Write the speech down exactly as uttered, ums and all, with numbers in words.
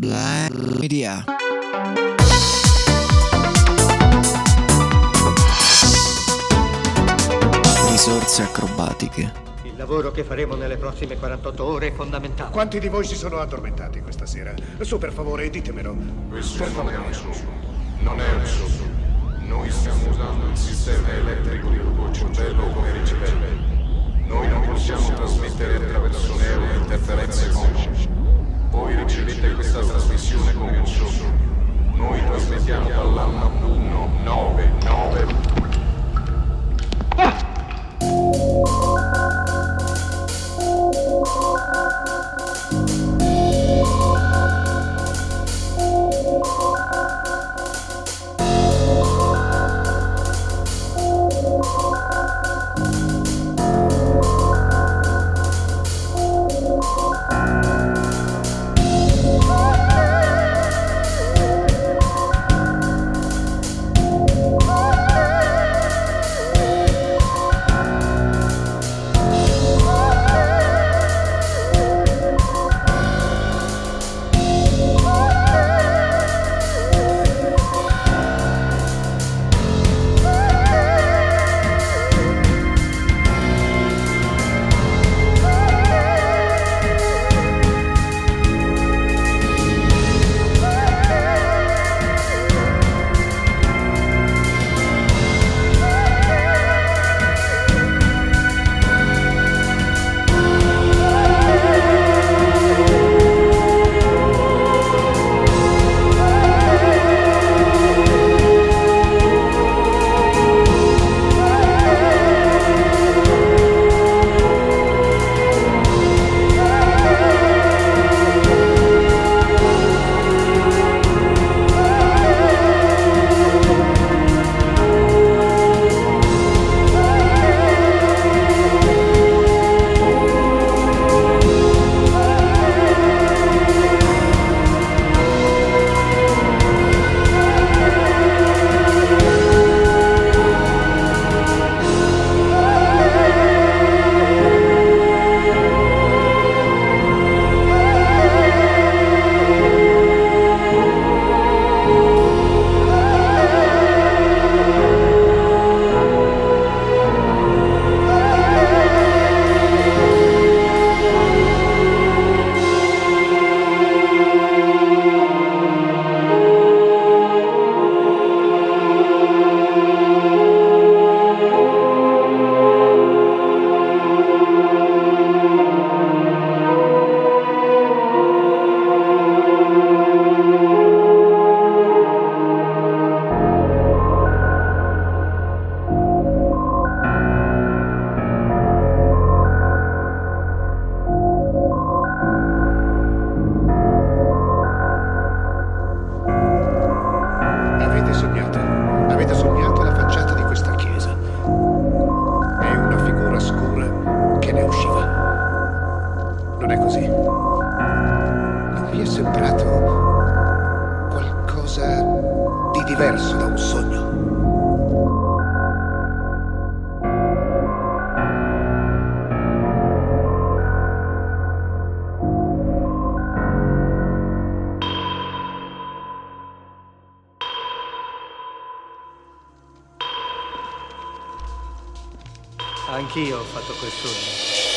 Black Media. Risorse acrobatiche. Il lavoro che faremo nelle prossime quarantotto ore è fondamentale. Quanti di voi si sono addormentati questa sera? Su, per favore, ditemelo. Questo non è un suono. Non è un suono. Noi stiamo usando il sistema elettrico del tuo cervello come ricevente. Noi non possiamo trasmettere attraverso neuro interferenze consci. Voi ricevete questa trasmissione come un sogno. Noi trasmettiamo dall'anno uno nove nove. Ah! Anch'io ho fatto quel sogno.